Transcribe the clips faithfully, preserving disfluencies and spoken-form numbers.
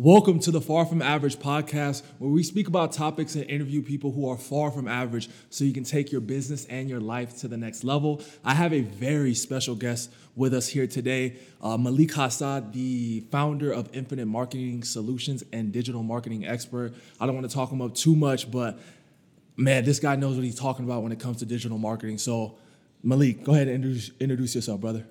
Welcome to the Far From Average podcast, where we speak about topics and interview people who are far from average so you can take your business and your life to the next level. I have a very special guest with us here today, uh, Malik Hassan, the founder of Infinite Marketing Solutions and digital marketing expert. I don't want to talk him up too much, but man, this guy knows what he's talking about when it comes to digital marketing. So Malik, go ahead and introduce, introduce yourself, brother.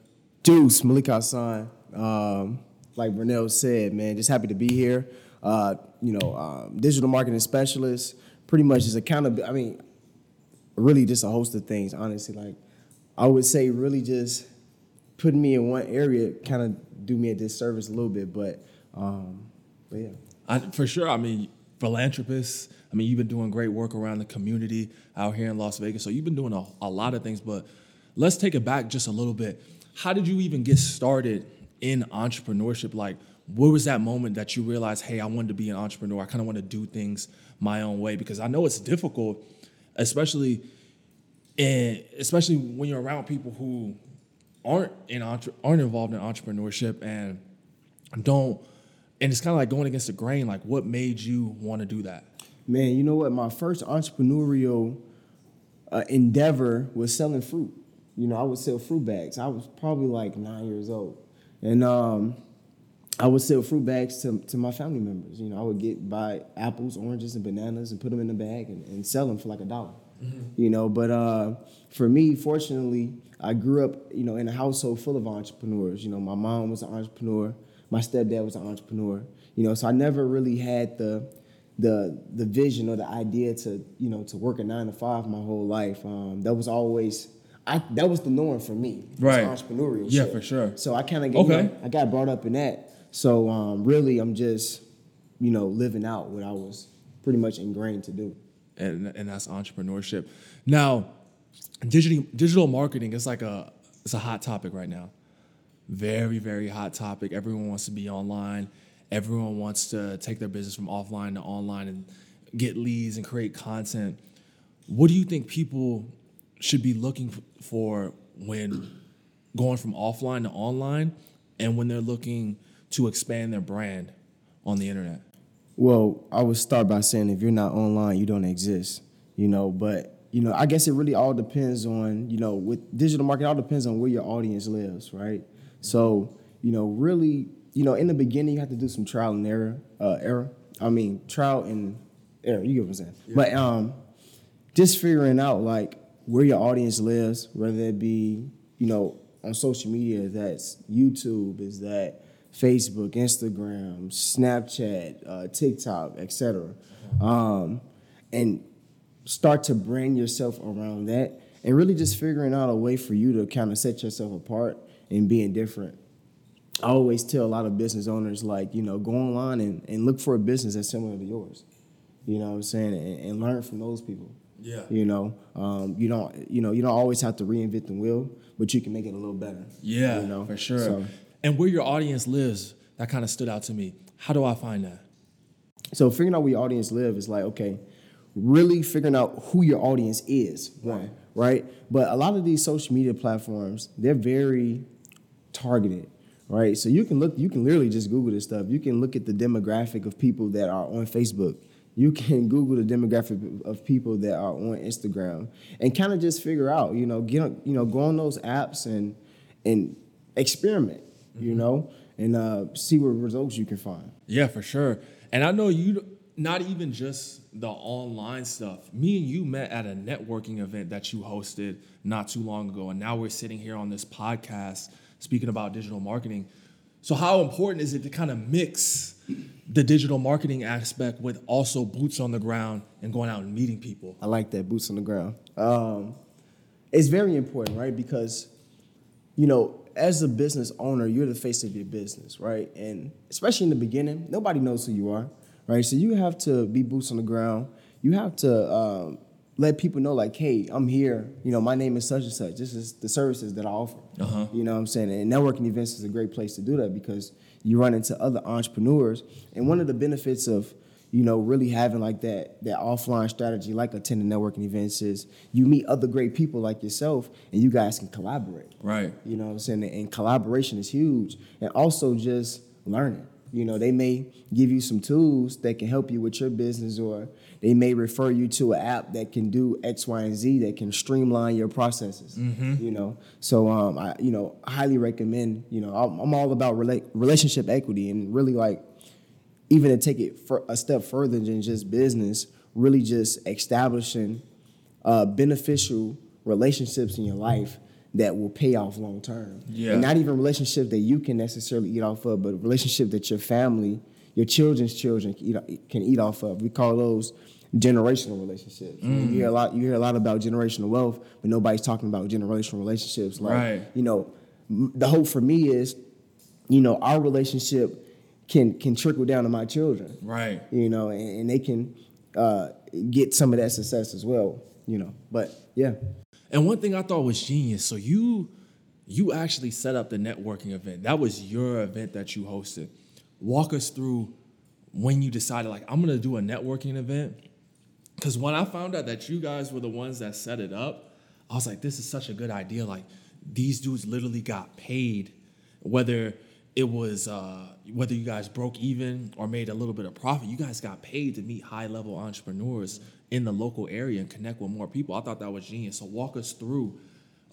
Deuce, Malik Hassan. Um... Like Renell said, man, just happy to be here. Uh, you know, uh, digital marketing specialist, pretty much is accountability. I mean, really just a host of things, honestly. Like, I would say really just putting me in one area kind of do me a disservice a little bit. But, um, but yeah. I, for sure. I mean, philanthropist. I mean, you've been doing great work around the community out here in Las Vegas. So you've been doing a, a lot of things. But let's take it back just a little bit. How did you even get started in entrepreneurship? Like, what was that moment that you realized, hey, I wanted to be an entrepreneur? I kind of want to do things my own way, because I know it's difficult, especially in, especially when you're around people who aren't in entre- aren't involved in entrepreneurship and don't. And it's kind of like going against the grain. Like, what made you want to do that? Man, you know what? My first entrepreneurial uh, endeavor was selling fruit. You know, I would sell fruit bags. I was probably like nine years old. And um, I would sell fruit bags to, to my family members. You know, I would get buy apples, oranges, and bananas and put them in a bag and, and sell them for like a dollar. Mm-hmm. You know, but uh, for me, fortunately, I grew up, you know, in a household full of entrepreneurs. You know, my mom was an entrepreneur. My stepdad was an entrepreneur. You know, so I never really had the the the vision or the idea to, you know, to work a nine to five my whole life. Um, that was always... I, that was the norm for me, right? Entrepreneurial, yeah, shit. For sure. So I kind of got, okay. you know, I got brought up in that. So um, really, I'm just, you know, living out what I was pretty much ingrained to do. And and that's entrepreneurship. Now, digital digital marketing is like a it's a hot topic right now. Very very hot topic. Everyone wants to be online. Everyone wants to take their business from offline to online and get leads and create content. What do you think people should be looking for when going from offline to online and when they're looking to expand their brand on the internet? Well, I would start by saying if you're not online, you don't exist, you know, but, you know, I guess it really all depends on, you know, with digital marketing, it all depends on where your audience lives, right? So, you know, really, you know, in the beginning, you have to do some trial and error, uh, error. I mean, trial and error, you get what I'm saying? Yeah. But um, just figuring out, like, where your audience lives, whether it be, you know, on social media, that's YouTube, is that Facebook, Instagram, Snapchat, uh, TikTok, et cetera. Um, and start to brand yourself around that and really just figuring out a way for you to kind of set yourself apart and being different. I always tell a lot of business owners, like, you know, go online and, and look for a business that's similar to yours, you know what I'm saying, and, and learn from those people. Yeah, you know, um, you don't, you know, you don't always have to reinvent the wheel, but you can make it a little better. Yeah, you know? For sure. So, and where your audience lives, that kind of stood out to me. How do I find that? So figuring out where your audience live is like, okay, really figuring out who your audience is, one, right? But a lot of these social media platforms, they're very targeted, right? So you can look, you can literally just Google this stuff. You can look at the demographic of people that are on Facebook. You can Google the demographic of people that are on Instagram and kind of just figure out, you know, get on, you know, go on those apps and and experiment, mm-hmm. you know, and uh, see what results you can find. Yeah, for sure. And I know you, not even just the online stuff. Me and you met at a networking event that you hosted not too long ago, and now we're sitting here on this podcast speaking about digital marketing. So how important is it to kind of mix the digital marketing aspect with also boots on the ground and going out and meeting people? I like that, boots on the ground. Um, it's very important, right? Because, you know, as a business owner, you're the face of your business, right? And especially in the beginning, nobody knows who you are, right? So you have to be boots on the ground. You have to um, let people know, like, hey, I'm here. You know, my name is such and such. This is the services that I offer. Uh-huh. You know what I'm saying? And networking events is a great place to do that because you run into other entrepreneurs. And one of the benefits of, you know, really having like that that offline strategy, like attending networking events, is you meet other great people like yourself and you guys can collaborate. Right. You know what I'm saying? And collaboration is huge. And also just learning. You know, they may give you some tools that can help you with your business, or they may refer you to an app that can do X, Y, and Z that can streamline your processes. Mm-hmm. You know, so um, I you know highly recommend. You know, I'm, I'm all about rela- relationship equity, and really like even to take it for a step further than just business. Really, just establishing uh, beneficial relationships in your life that will pay off long term. Yeah. And not even relationships that you can necessarily eat off of, but relationships that your family, your children's children can eat, can eat off of. We call those generational relationships. Mm. You hear a lot you hear a lot about generational wealth, but nobody's talking about generational relationships. Like, right. You know, the hope for me is, you know, our relationship can can trickle down to my children. Right. You know, and, and they can uh, get some of that success as well, you know. But yeah. And one thing I thought was genius. So you you actually set up the networking event. That was your event that you hosted. Walk us through when you decided, like, I'm going to do a networking event. Because when I found out that you guys were the ones that set it up, I was like, this is such a good idea. Like, these dudes literally got paid, whether it was uh, whether you guys broke even or made a little bit of profit. You guys got paid to meet high-level entrepreneurs in the local area and connect with more people. I thought that was genius. So walk us through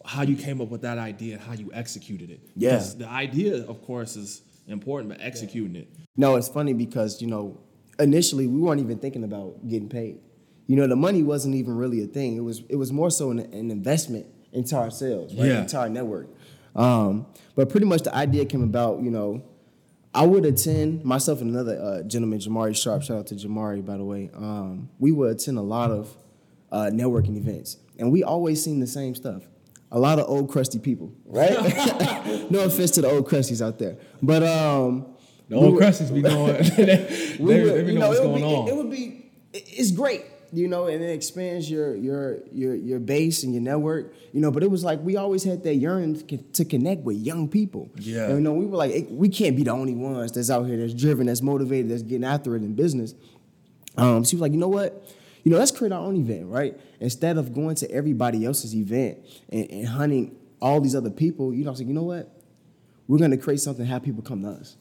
how you came up with that idea and how you executed it. Yeah. Because the idea, of course, is important, but executing yeah. it. No, it's funny because, you know, initially we weren't even thinking about getting paid. You know, the money wasn't even really a thing. It was it was more so an, an investment into ourselves, right? Yeah. Into our network. Um, but pretty much the idea came about, you know, I would attend, myself and another uh, gentleman, Jamari Sharp, shout out to Jamari, by the way, um, we would attend a lot of uh, networking events. And we always seen the same stuff. A lot of old, crusty people, right? No offense to the old crusties out there. But um, the old we crusties be going, they, they, we would, they be you know what's going be, on. It, it would be, it, it's great, you know, and it expands your, your, your, your base and your network, you know, but it was like, we always had that yearning to connect with young people. Yeah. And, you know, we were like, it, we can't be the only ones that's out here, that's driven, that's motivated, that's getting after it in business. Um, so he was like, you know what, you know, let's create our own event, right? Instead of going to everybody else's event and, and hunting all these other people, you know, I was like, you know what, we're going to create something, have people come to us.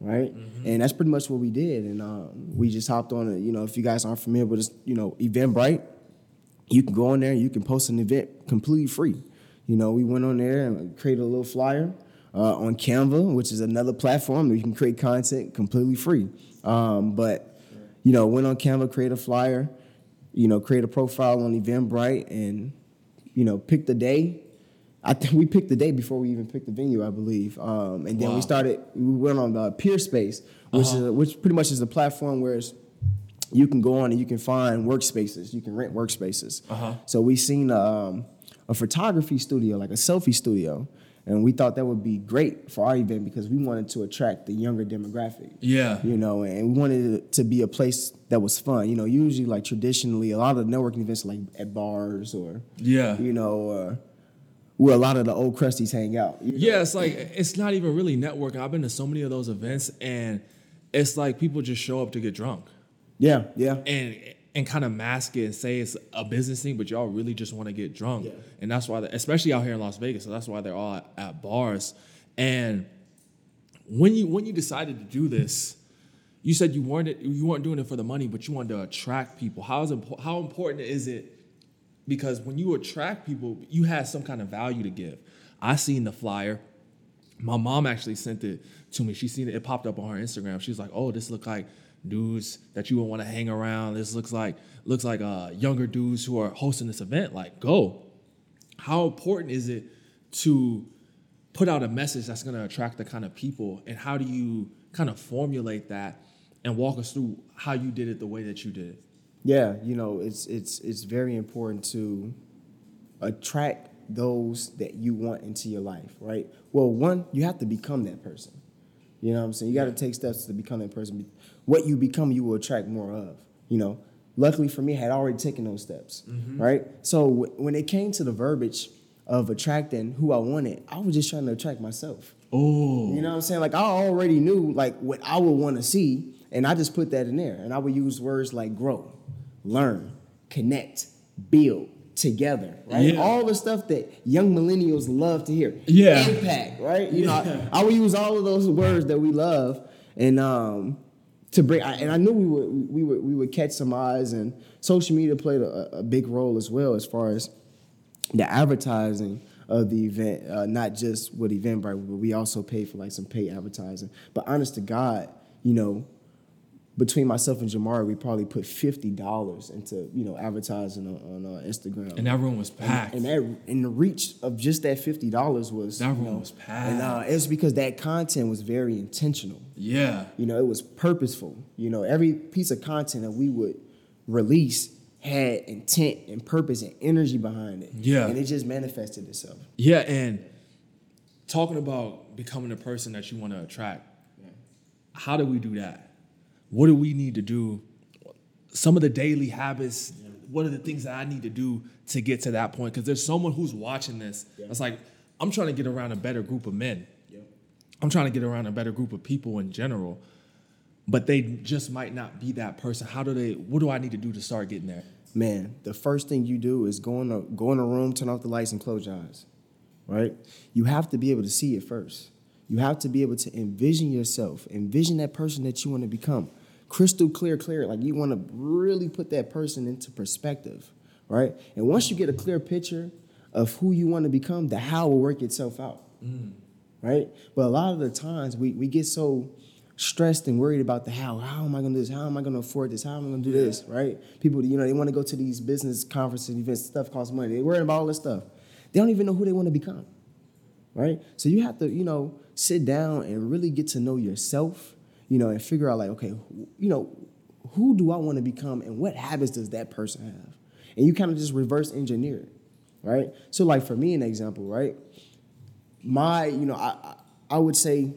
Right, mm-hmm. And that's pretty much what we did, and uh, we just hopped on it. You know, if you guys aren't familiar with, you know, Eventbrite, you can go on there and you can post an event completely free. You know, we went on there and created a little flyer uh, on Canva, which is another platform that you can create content completely free. Um, but you know, went on Canva, created a flyer, you know, create a profile on Eventbrite, and you know, picked the day. I think we picked the day before we even picked the venue, I believe. Um, and then wow. we started, we went on uh, Peer Space, which uh-huh. is a, which pretty much is a platform where it's, you can go on and you can find workspaces. You can rent workspaces. Uh-huh. So we seen um, a photography studio, like a selfie studio. And we thought that would be great for our event because we wanted to attract the younger demographic. Yeah. You know, and we wanted it to be a place that was fun. You know, usually like traditionally, a lot of networking events are like at bars or, yeah. you know, or, where a lot of the old crusties hang out. You know? Yeah, it's like, it's not even really networking. I've been to so many of those events, and it's like people just show up to get drunk. Yeah, yeah. And and kind of mask it and say it's a business thing, but y'all really just want to get drunk. Yeah. And that's why, especially out here in Las Vegas, so that's why they're all at, at bars. And when you when you decided to do this, you said you weren't you weren't doing it for the money, but you wanted to attract people. How is impo- how important is it? Because when you attract people, you have some kind of value to give. I seen the flyer. My mom actually sent it to me. She seen it. It popped up on her Instagram. She's like, "Oh, this look like dudes that you would want to hang around. This looks like looks like uh, younger dudes who are hosting this event. Like, go." How important is it to put out a message that's going to attract the kind of people? And how do you kind of formulate that? And walk us through how you did it the way that you did it. Yeah, you know, it's it's it's very important to attract those that you want into your life, right? Well, one, you have to become that person. You know what I'm saying? You got to take steps to become that person. What you become, you will attract more of, you know. Luckily for me, I had already taken those steps, mm-hmm. right? So w- when it came to the verbiage of attracting who I wanted, I was just trying to attract myself. Oh. You know what I'm saying? Like, I already knew, like, what I would want to see, and I just put that in there. And I would use words like grow, learn, connect, build, together, right? Yeah. All the stuff that young millennials love to hear. Yeah. Impact, right? You yeah. know, I, I would use all of those words that we love And um, to bring, I, and I knew we would we would we would catch some eyes, and social media played a, a big role as well as far as the advertising of the event, uh, not just with Eventbrite, but we also paid for like some paid advertising. But honest to God, you know, between myself and Jamari, we probably put fifty dollars into, you know, advertising on, on uh, Instagram. And that room was packed. And, and that, and the reach of just that fifty dollars was, that room, you know, was packed. And uh, it's because that content was very intentional. Yeah. You know, it was purposeful. You know, every piece of content that we would release had intent and purpose and energy behind it. Yeah. And it just manifested itself. Yeah, and talking about becoming the person that you want to attract, yeah. How do we do that? What do we need to do? Some of the daily habits, yeah. What are the things that I need to do to get to that point? Because there's someone who's watching this. Yeah. It's like, I'm trying to get around a better group of men. Yeah. I'm trying to get around a better group of people in general, but they just might not be that person. How do they, what do I need to do to start getting there? Man, the first thing you do is go in a, go in a room, turn off the lights and close your eyes, right? You have to be able to see it first. You have to be able to envision yourself, envision that person that you want to become. Crystal clear, clear. Like, you want to really put that person into perspective, right? And once you get a clear picture of who you want to become, the how will work itself out, mm. right? But a lot of the times we, we get so stressed and worried about the how. How am I going to do this? How am I going to afford this? How am I going to do this, right? People, you know, they want to go to these business conferences, events, stuff costs money. They're worried about all this stuff. They don't even know who they want to become, right? So you have to, you know, sit down and really get to know yourself, you know, and figure out, like, okay, you know, who do I want to become and what habits does that person have? And you kind of just reverse engineer it, right? So, like, for me, an example, right? My, you know, I I would say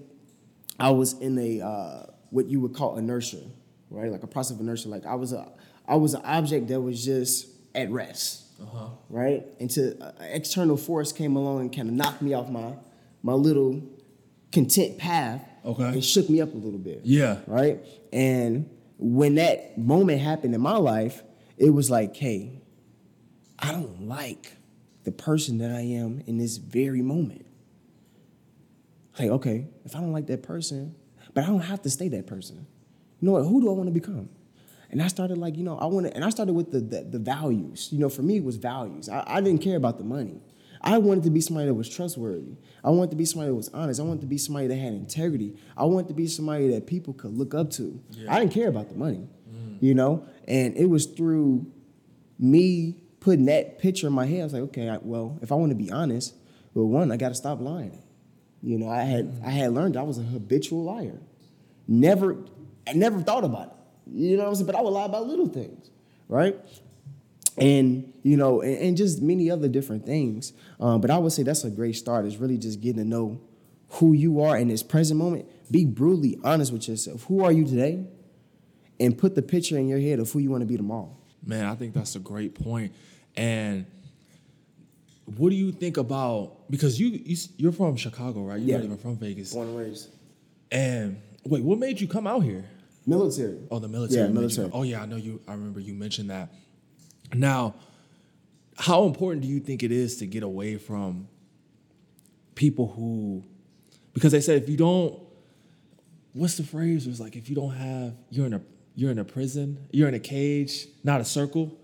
I was in a, uh, what you would call inertia, right? Like a process of inertia. Like, I was a, I was an object that was just at rest, uh-huh. right? Until an external force came along and kind of knocked me off my, my little content path. Okay. It shook me up a little bit. Yeah. Right? And when that moment happened in my life, it was like, hey, I don't like the person that I am in this very moment. Like, okay, if I don't like that person, but I don't have to stay that person. You know what? Who do I want to become? And I started like, you know, I want to, and I started with the, the, the values. You know, for me, it was values. I, I didn't care about the money. I wanted to be somebody that was trustworthy. I wanted to be somebody that was honest. I wanted to be somebody that had integrity. I wanted to be somebody that people could look up to. Yeah. I didn't care about the money, mm. you know? And it was through me putting that picture in my head. I was like, okay, I, well, if I want to be honest, well, one, I got to stop lying. You know, I had mm. I had learned I was a habitual liar. Never, I never thought about it. You know what I'm saying? But I would lie about little things, right? And, you know, and, and just many other different things. Um, but I would say that's a great start, is really just getting to know who you are in this present moment. Be brutally honest with yourself. Who are you today? And put the picture in your head of who you want to be tomorrow. Man, I think that's a great point. And what do you think about, because you, you, you're from Chicago, right? You're yeah. not even from Vegas. Born and raised. And wait, what made you come out here? Military. Oh, the military. Yeah, military. You, oh, yeah, I know you. I remember you mentioned that. Now, how important do you think it is to get away from people who, because they said if you don't, what's the phrase? It was like, if you don't have, you're in a you're in a prison, you're in a cage, not a circle.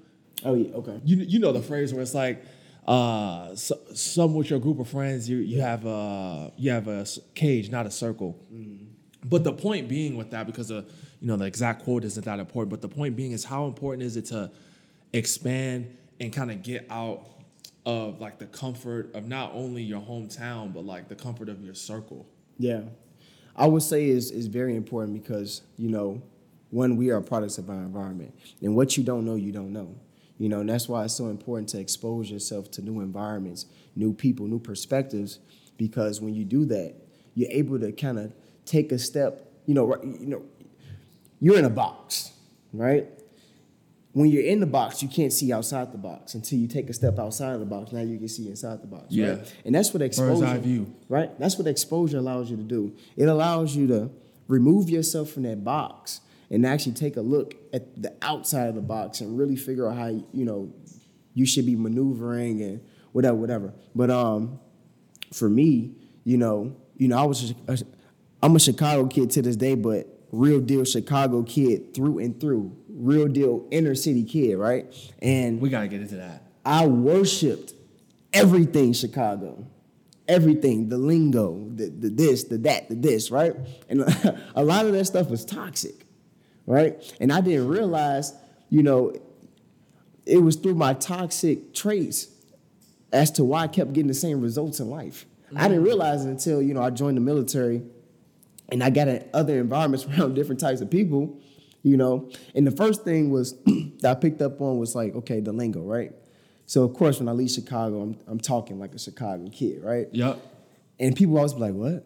Oh yeah, okay. You you know the phrase where it's like, uh, so, some with your group of friends, you you yeah. have a you have a cage, not a circle. Mm. But the point being with that, because the you know the exact quote isn't that important. But the point being is, how important is it to expand and kind of get out of like the comfort of not only your hometown, but like the comfort of your circle? Yeah, I would say is is very important because, you know, one, we are products of our environment, and what you don't know, you don't know. You know, and that's why it's so important to expose yourself to new environments, new people, new perspectives, because when you do that, you're able to kind of take a step. You know, you know, you're in a box, right? When you're in the box, you can't see outside the box until you take a step outside of the box. Now you can see inside the box. Yeah. Right? And that's what exposure, bird's eye view. Right? That's what exposure allows you to do. It allows you to remove yourself from that box and actually take a look at the outside of the box and really figure out how, you know, you should be maneuvering and whatever, whatever. But um, for me, you know, you know, I was just, I'm a Chicago kid to this day, but real deal Chicago kid through and through. Real deal inner city kid, right? And we got to get into that. I worshipped everything Chicago. Everything, the lingo, the, the this, the that, the this, right? And a lot of that stuff was toxic, right? And I didn't realize, you know, it was through my toxic traits as to why I kept getting the same results in life. Mm-hmm. I didn't realize it until, you know, I joined the military and I got in other environments around different types of people, you know. And the first thing was that I picked up on was like, okay, the lingo, right? So, of course, when I leave Chicago, I'm I'm talking like a Chicago kid, right? Yep. And people always be like, what?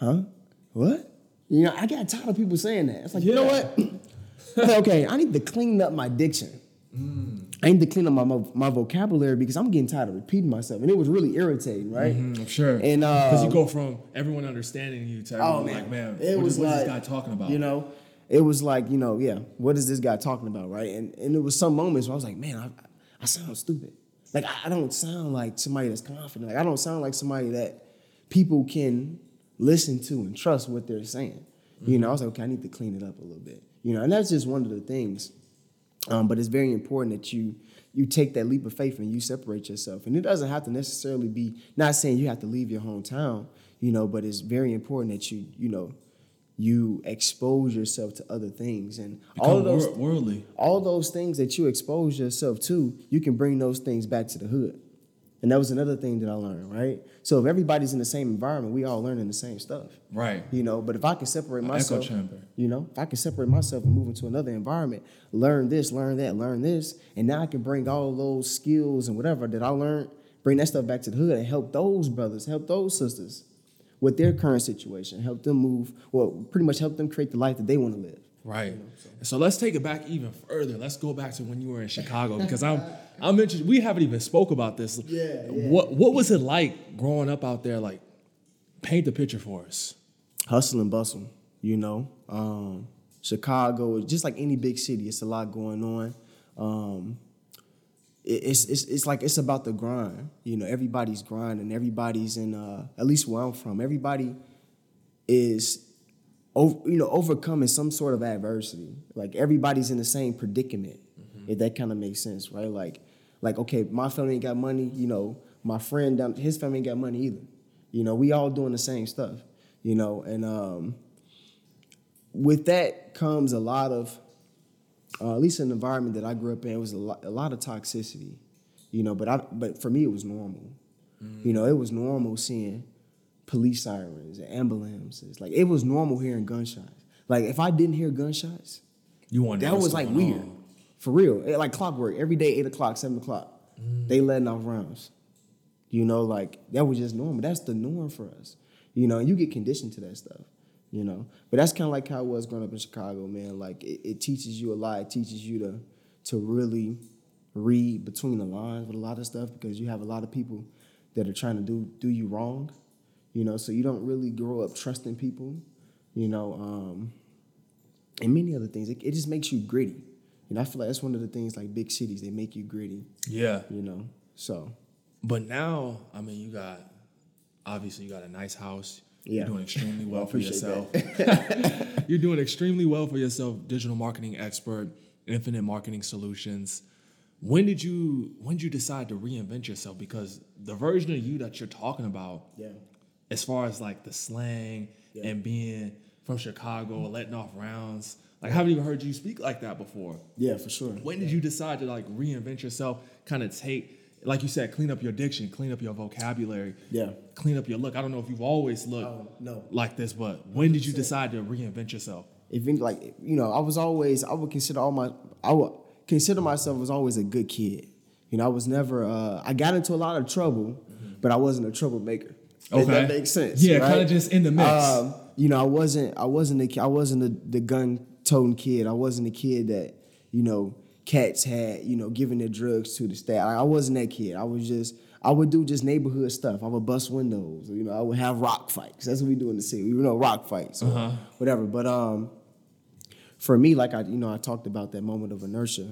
Huh? What? You know, I got tired of people saying that. It's like, yeah. You know what? Like, okay, I need to clean up my diction. Mm. I need to clean up my, my my vocabulary because I'm getting tired of repeating myself. And it was really irritating, right? Mm-hmm, sure. And because uh, you go from everyone understanding you to everyone oh, man. like, man, it what, was is, what like, is this guy talking about? You know, it was like, you know, yeah, what is this guy talking about, right? And and there was some moments where I was like, man, I I sound stupid. Like, I don't sound like somebody that's confident. Like, I don't sound like somebody that people can listen to and trust what they're saying. Mm-hmm. You know, I was like, okay, I need to clean it up a little bit. You know, and that's just one of the things. Um, but it's very important that you you take that leap of faith and you separate yourself. And it doesn't have to necessarily be, not saying you have to leave your hometown, you know, but it's very important that you, you know, you expose yourself to other things and Become all those worldly. all those things that you expose yourself to, you can bring those things back to the hood. And that was another thing that I learned, right? So if everybody's in the same environment, we all learning the same stuff. Right. You know, but if I can separate An myself, echo chamber. you know, if I can separate myself and move into another environment, learn this, learn that, learn this, and now I can bring all those skills and whatever that I learned, bring that stuff back to the hood and help those brothers, help those sisters with their current situation, help them move, well, pretty much help them create the life that they want to live. Right. You know, so. so let's take it back even further. Let's go back to when you were in Chicago, because I'm I'm interested. We haven't even spoke about this. Yeah, yeah. What What was it like growing up out there? Like, paint the picture for us. Hustle and bustle, you know. Um, Chicago, just like any big city, it's a lot going on. Um, It's, it's it's like it's about the grind. You know, everybody's grinding. Everybody's in, uh, at least where I'm from, everybody is, over, you know, overcoming some sort of adversity. Like, everybody's in the same predicament, mm-hmm. if that kind of makes sense, right? Like, like okay, my family ain't got money. You know, my friend, down, his family ain't got money either. You know, we all doing the same stuff, you know. And um, with that comes a lot of, Uh, at least in the environment that I grew up in, it was a lot, a lot of toxicity, you know, but I, but for me, it was normal. Mm. You know, it was normal seeing police sirens and ambulances. Like, it was normal hearing gunshots. Like, if I didn't hear gunshots, you want that was, like, weird. On. For real. It, like clockwork. Every day, eight o'clock, seven o'clock, mm. they letting off rounds. You know, like, that was just normal. That's the norm for us. You know, you get conditioned to that stuff. You know, but that's kind of like how it was growing up in Chicago, man. Like, it, it teaches you a lot. It teaches you to to really read between the lines with a lot of stuff, because you have a lot of people that are trying to do do you wrong, you know, so you don't really grow up trusting people, you know, um, and many other things. It, it just makes you gritty. And I feel like that's one of the things, like, big cities, they make you gritty. Yeah. You know, so. But now, I mean, you got, obviously, you got a nice house. Yeah. You're doing extremely well for yourself. You're doing extremely well for yourself, digital marketing expert, Infinite Marketing Solutions. When did you when did you decide to reinvent yourself? Because the version of you that you're talking about, yeah. as far as like the slang yeah. and being from Chicago, mm-hmm. letting off rounds, like, I haven't even heard you speak like that before. Yeah, for sure. When did yeah. you decide to, like, reinvent yourself, kind of take, like you said, clean up your diction, clean up your vocabulary, yeah. clean up your look. I don't know if you've always looked oh, no. like this, but when did you decide to reinvent yourself? If in, like, you know, I was always, I would consider all my, I would consider myself as always a good kid. You know, I was never, uh, I got into a lot of trouble, mm-hmm. but I wasn't a troublemaker. Okay. If that makes sense. Yeah, right? Kind of just in the mix. Um, you know, I wasn't, I wasn't, a, I wasn't the, the gun-toting kid. I wasn't a kid that, you know, cats had, you know, giving their drugs to the staff. I wasn't that kid. I was just, I would do just neighborhood stuff. I would bust windows. You know, I would have rock fights. That's what we do in the city. We know rock fights or uh-huh. whatever. But um, for me, like, I, you know, I talked about that moment of inertia.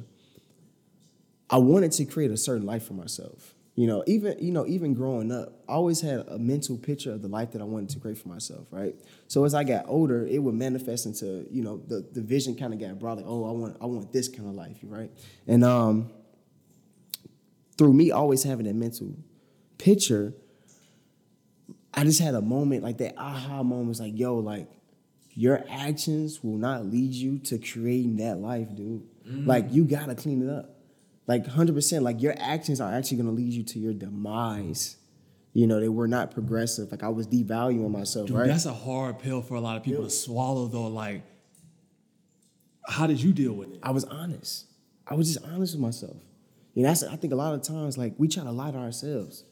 I wanted to create a certain life for myself. You know, even, you know, even growing up, I always had a mental picture of the life that I wanted to create for myself, right? So as I got older, it would manifest into, you know, the, the vision kind of got broad, like, oh, I want I want this kind of life, right? And um, through me always having that mental picture, I just had a moment, like that aha moment, was like, yo, like, your actions will not lead you to creating that life, dude. Mm. Like, you got to clean it up. Like, one hundred percent, like, your actions are actually going to lead you to your demise. You know, they were not progressive. Like, I was devaluing myself, dude, right? That's a hard pill for a lot of people yeah. to swallow, though. Like, how did you deal with it? I was honest. I was just honest with myself. You know, that's, I think a lot of times, like, we try to lie to ourselves.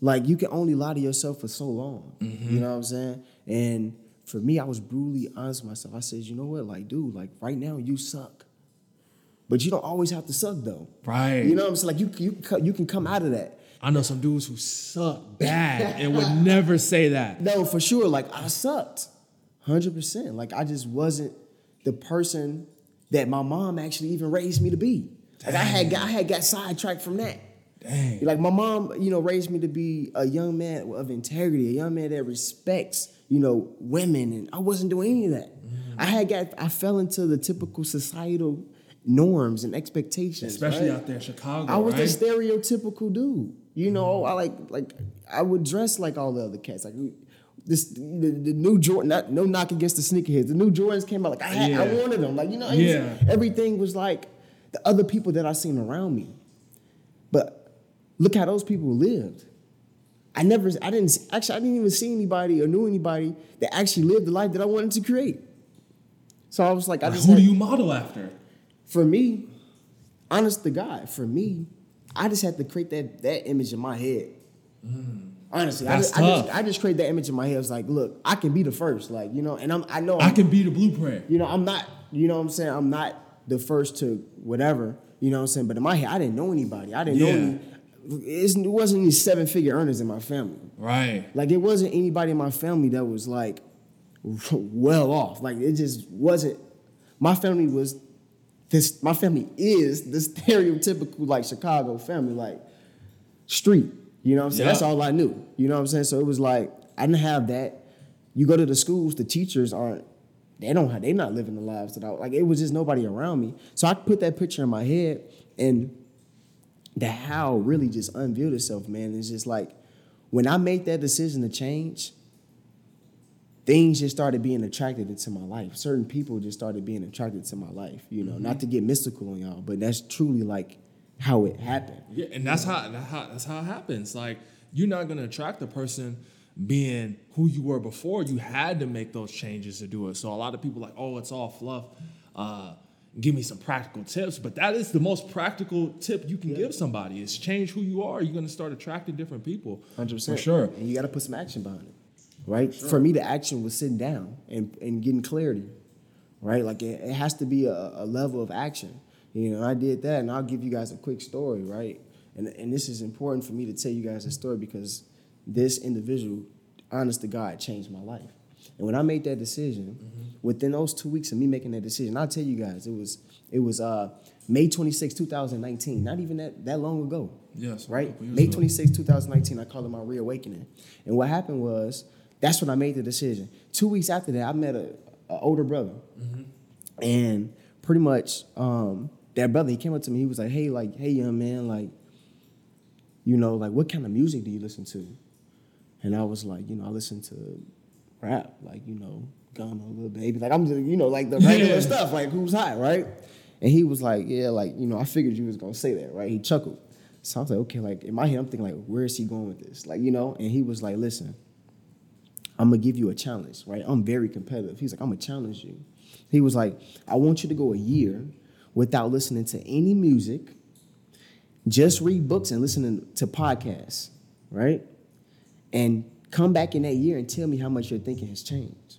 Like, you can only lie to yourself for so long. Mm-hmm. You know what I'm saying? And for me, I was brutally honest with myself. I said, you know what? Like, dude, like, right now, you suck. But you don't always have to suck, though. Right. You know what I'm saying? Like, you you, you can come out of that. I know some dudes who suck bad and would never say that. No, for sure. Like, I sucked. one hundred percent. Like, I just wasn't the person that my mom actually even raised me to be. Dang. Like, I had, I had got sidetracked from that. Dang. Like, my mom, you know, raised me to be a young man of integrity, a young man that respects, you know, women. And I wasn't doing any of that. Mm. I had got, I fell into the typical societal norms and expectations, especially right? out there in Chicago. I was right? the stereotypical dude, you know. Mm-hmm. I like like I would dress like all the other cats. Like this, the, the new Jordan. Not, no knock against the sneakerheads. The new Jordans came out. Like I, had, yeah. I wanted them. Like you know, yeah. everything was like the other people that I seen around me. But look how those people lived. I never. I didn't actually. I didn't even see anybody or knew anybody that actually lived the life that I wanted to create. So I was like, I just. Who had, do you model after? For me, honest to God, for me, I just had to create that that image in my head. Mm. Honestly, I just, I just I just create that image in my head. I was like, look, I can be the first, like you know, and I'm I know I I'm, can be the blueprint. You know, I'm not. You know what I'm saying? I'm not the first to whatever. You know what I'm saying? But in my head, I didn't know anybody. I didn't yeah. know. Any, it's, it wasn't any seven figure earners in my family. Right. Like it wasn't anybody in my family that was like well off. Like it just wasn't. My family was. This, my family is the stereotypical, like, Chicago family, like, street. You know what I'm saying? Yep. That's all I knew. You know what I'm saying? So it was like, I didn't have that. You go to the schools, the teachers aren't, they don't have, they're not living the lives that I, like, it was just nobody around me. So I put that picture in my head, and the how really just unveiled itself, man. It's just like, when I made that decision to change, things just started being attracted into my life. Certain people just started being attracted to my life, you know, mm-hmm. not to get mystical on y'all, but that's truly like how it happened. Yeah, and that's how, that's how that's how it happens. Like you're not going to attract the person being who you were before. You had to make those changes to do it. So a lot of people are like, oh, it's all fluff. Uh, give me some practical tips. But that is the most practical tip you can yeah. give somebody is change who you are. You're going to start attracting different people. one hundred percent. For sure. And you got to put some action behind it. Right? Sure. For me, the action was sitting down and, and getting clarity, right? Like, it, it has to be a, a level of action. You know, I did that, and I'll give you guys a quick story, right? And and this is important for me to tell you guys this story because this individual, honest to God, changed my life. And when I made that decision, mm-hmm. within those two weeks of me making that decision, I'll tell you guys, it was it was uh, May twenty-sixth, twenty nineteen, not even that, that long ago, yes, right? May twenty-sixth, twenty nineteen, I call it my reawakening. And what happened was, that's when I made the decision. Two weeks after that, I met a, a older brother. Mm-hmm. And pretty much um, that brother, he came up to me. He was like, hey, like, hey, young man, like, you know, like, what kind of music do you listen to? And I was like, you know, I listen to rap, like, you know, Gunna, Lil Baby. Like, I'm just, you know, like the regular yeah. stuff, like who's hot, right? And he was like, yeah, like, you know, I figured you was going to say that, right? He chuckled. So I was like, okay, like, in my head, I'm thinking, like, where is he going with this? Like, you know, and he was like, listen. I'm going to give you a challenge, right? I'm very competitive. He's like, I'm going to challenge you. He was like, I want you to go a year without listening to any music. Just read books and listen to podcasts, right? And come back in that year and tell me how much your thinking has changed,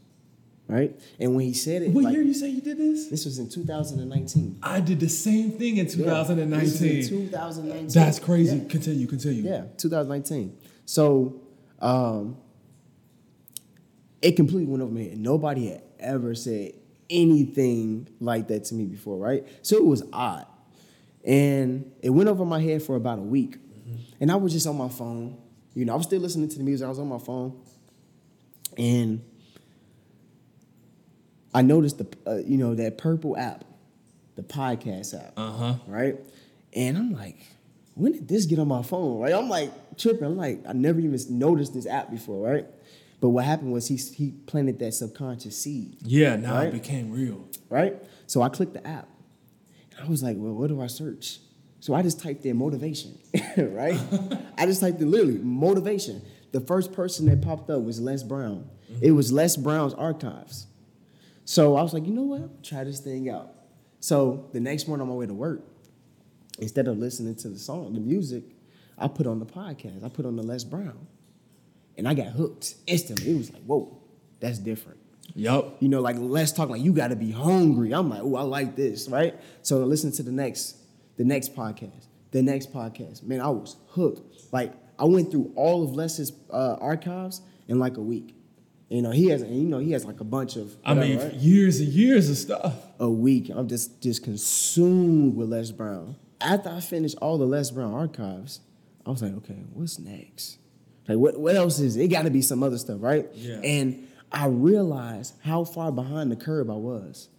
right? And when he said it. What like, year you say you did this? This was in two thousand nineteen. I did the same thing in two thousand nineteen. Yeah, this was in two thousand nineteen. That's crazy. Yeah. Continue, continue. Yeah, two thousand nineteen. So, um... it completely went over my head. Nobody had ever said anything like that to me before, right? So it was odd. And it went over my head for about a week. Mm-hmm. Mm-hmm. And I was just on my phone. You know, I was still listening to the music. I was on my phone. And I noticed, the uh, you know, that purple app, the podcast app. Uh-huh. Right? And I'm like, when did this get on my phone? Right? I'm like tripping. I'm like, I never even noticed this app before, right? But what happened was he he planted that subconscious seed. Yeah, now right? It became real. Right? So I clicked the app. And I was like, well, what do I search? So I just typed in motivation, right? I just typed in literally motivation. The first person that popped up was Les Brown. Mm-hmm. It was Les Brown's archives. So I was like, you know what? I'm gonna try this thing out. So the next morning on my way to work, instead of listening to the song, the music, I put on the podcast. I put on the Les Brown. And I got hooked instantly. It was like, whoa, that's different. Yup. You know, like, let's talk, like, you got to be hungry. I'm like, oh, I like this, right? So listen to the next, the next podcast, the next podcast. Man, I was hooked. Like, I went through all of Les's uh, archives in like a week. You know, he has, you know, he has like a bunch of, whatever, I mean, right? years and years of stuff. A week. I'm just, just consumed with Les Brown. After I finished all the Les Brown archives, I was like, okay, what's next? Like, what, what else is it? It got to be some other stuff, right? Yeah. And I realized how far behind the curve I was.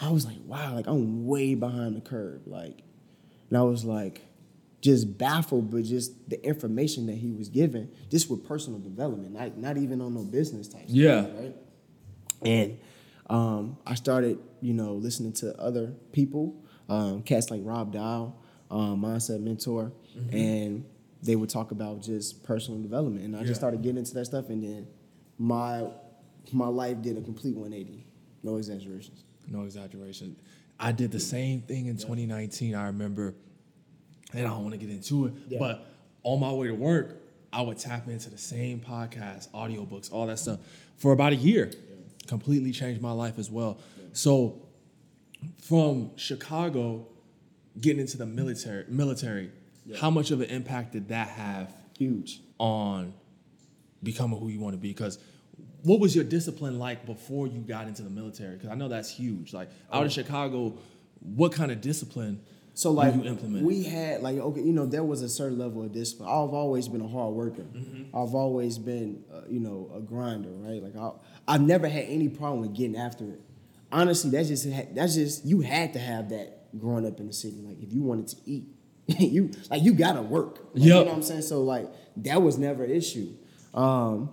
I was like, wow, like, I'm way behind the curve. Like, and I was like, just baffled, but just the information that he was giving, just with personal development, like not even on no business type stuff, yeah. Right? And um, I started, you know, listening to other people, um, cats like Rob Dial, um, Mindset Mentor, mm-hmm. and they would talk about just personal development. And I yeah. just started getting into that stuff. And then my my life did a complete one eighty. No exaggerations. No exaggeration. I did the same thing in yeah. twenty nineteen. I remember, and I don't want to get into it, yeah. but on my way to work, I would tap into the same podcast, audiobooks, all that stuff for about a year. Yeah. Completely changed my life as well. Yeah. So from Chicago, getting into the military, military, yeah. how much of an impact did that have? Huge. On becoming who you want to be? Because what was your discipline like before you got into the military? Because I know that's huge. Like, oh. out of Chicago, what kind of discipline so, like, did you implement? We had, like, okay, you know, there was a certain level of discipline. I've always been a hard worker. Mm-hmm. I've always been, uh, you know, a grinder, right? Like, I, I've never had any problem with getting after it. Honestly, that's just, that's just, you had to have that growing up in the city. Like, if you wanted to eat, you like you gotta work. Like, yep. You know what I'm saying? So like that was never an issue. Um,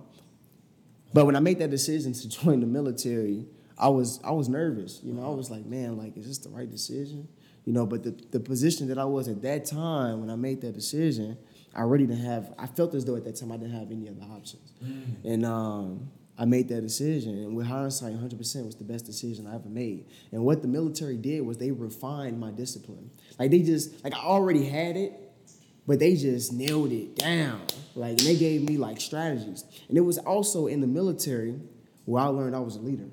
but when I made that decision to join the military, I was I was nervous. You know, I was like, man, like, is this the right decision? You know, but the, the position that I was at that time when I made that decision, I really didn't have I felt as though at that time I didn't have any other options. Mm. And um, I made that decision, and with hindsight, one hundred percent was the best decision I ever made. And what the military did was they refined my discipline. Like, they just, like, I already had it, but they just nailed it down. Like, and they gave me, like, strategies. And it was also in the military where I learned I was a leader.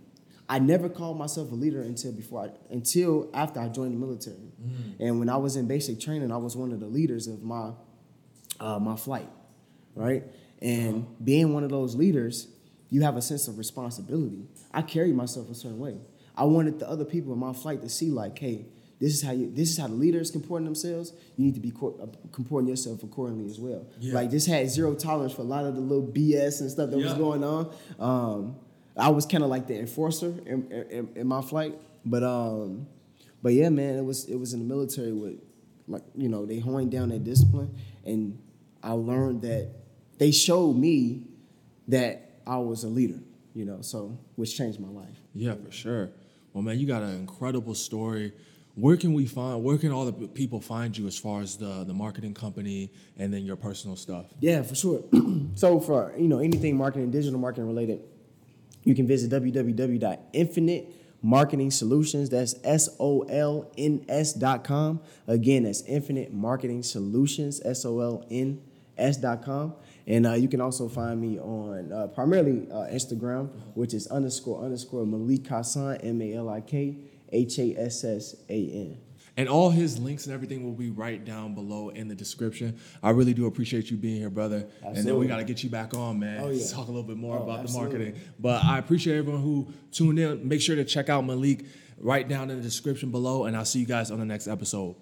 I never called myself a leader until before I, until after I joined the military. Mm. And when I was in basic training, I was one of the leaders of my uh, my flight, right? And uh-huh. being one of those leaders, you have a sense of responsibility. I carried myself a certain way. I wanted the other people in my flight to see, like, hey, this is how you, this is how the leaders comport themselves. You need to be co- comporting yourself accordingly as well. Yeah. Like, this had zero tolerance for a lot of the little B S and stuff that yeah. was going on. Um, I was kind of like the enforcer in, in, in my flight, but um, but yeah, man, it was it was in the military with, like, you know, they honed down that discipline, and I learned that they showed me that I was a leader, you know, so which changed my life. Yeah, for sure. Well, man, you got an incredible story. Where can we find, where can all the people find you as far as the, the marketing company and then your personal stuff? Yeah, for sure. So for, you know, anything marketing, digital marketing related, you can visit w w w dot infinite marketing solutions. That's S O L N S dot com. Again, that's Infinite Marketing Solutions, S O L N S dot com. And uh, you can also find me on uh, primarily uh, Instagram, which is underscore underscore Malik Hassan, M A L I K H A S S A N. And all his links and everything will be right down below in the description. I really do appreciate you being here, brother. Absolutely. And then we got to get you back on, man. Oh, yeah. Let's talk a little bit more oh, about absolutely. the marketing. But I appreciate everyone who tuned in. Make sure to check out Malik right down in the description below. And I'll see you guys on the next episode. Peace.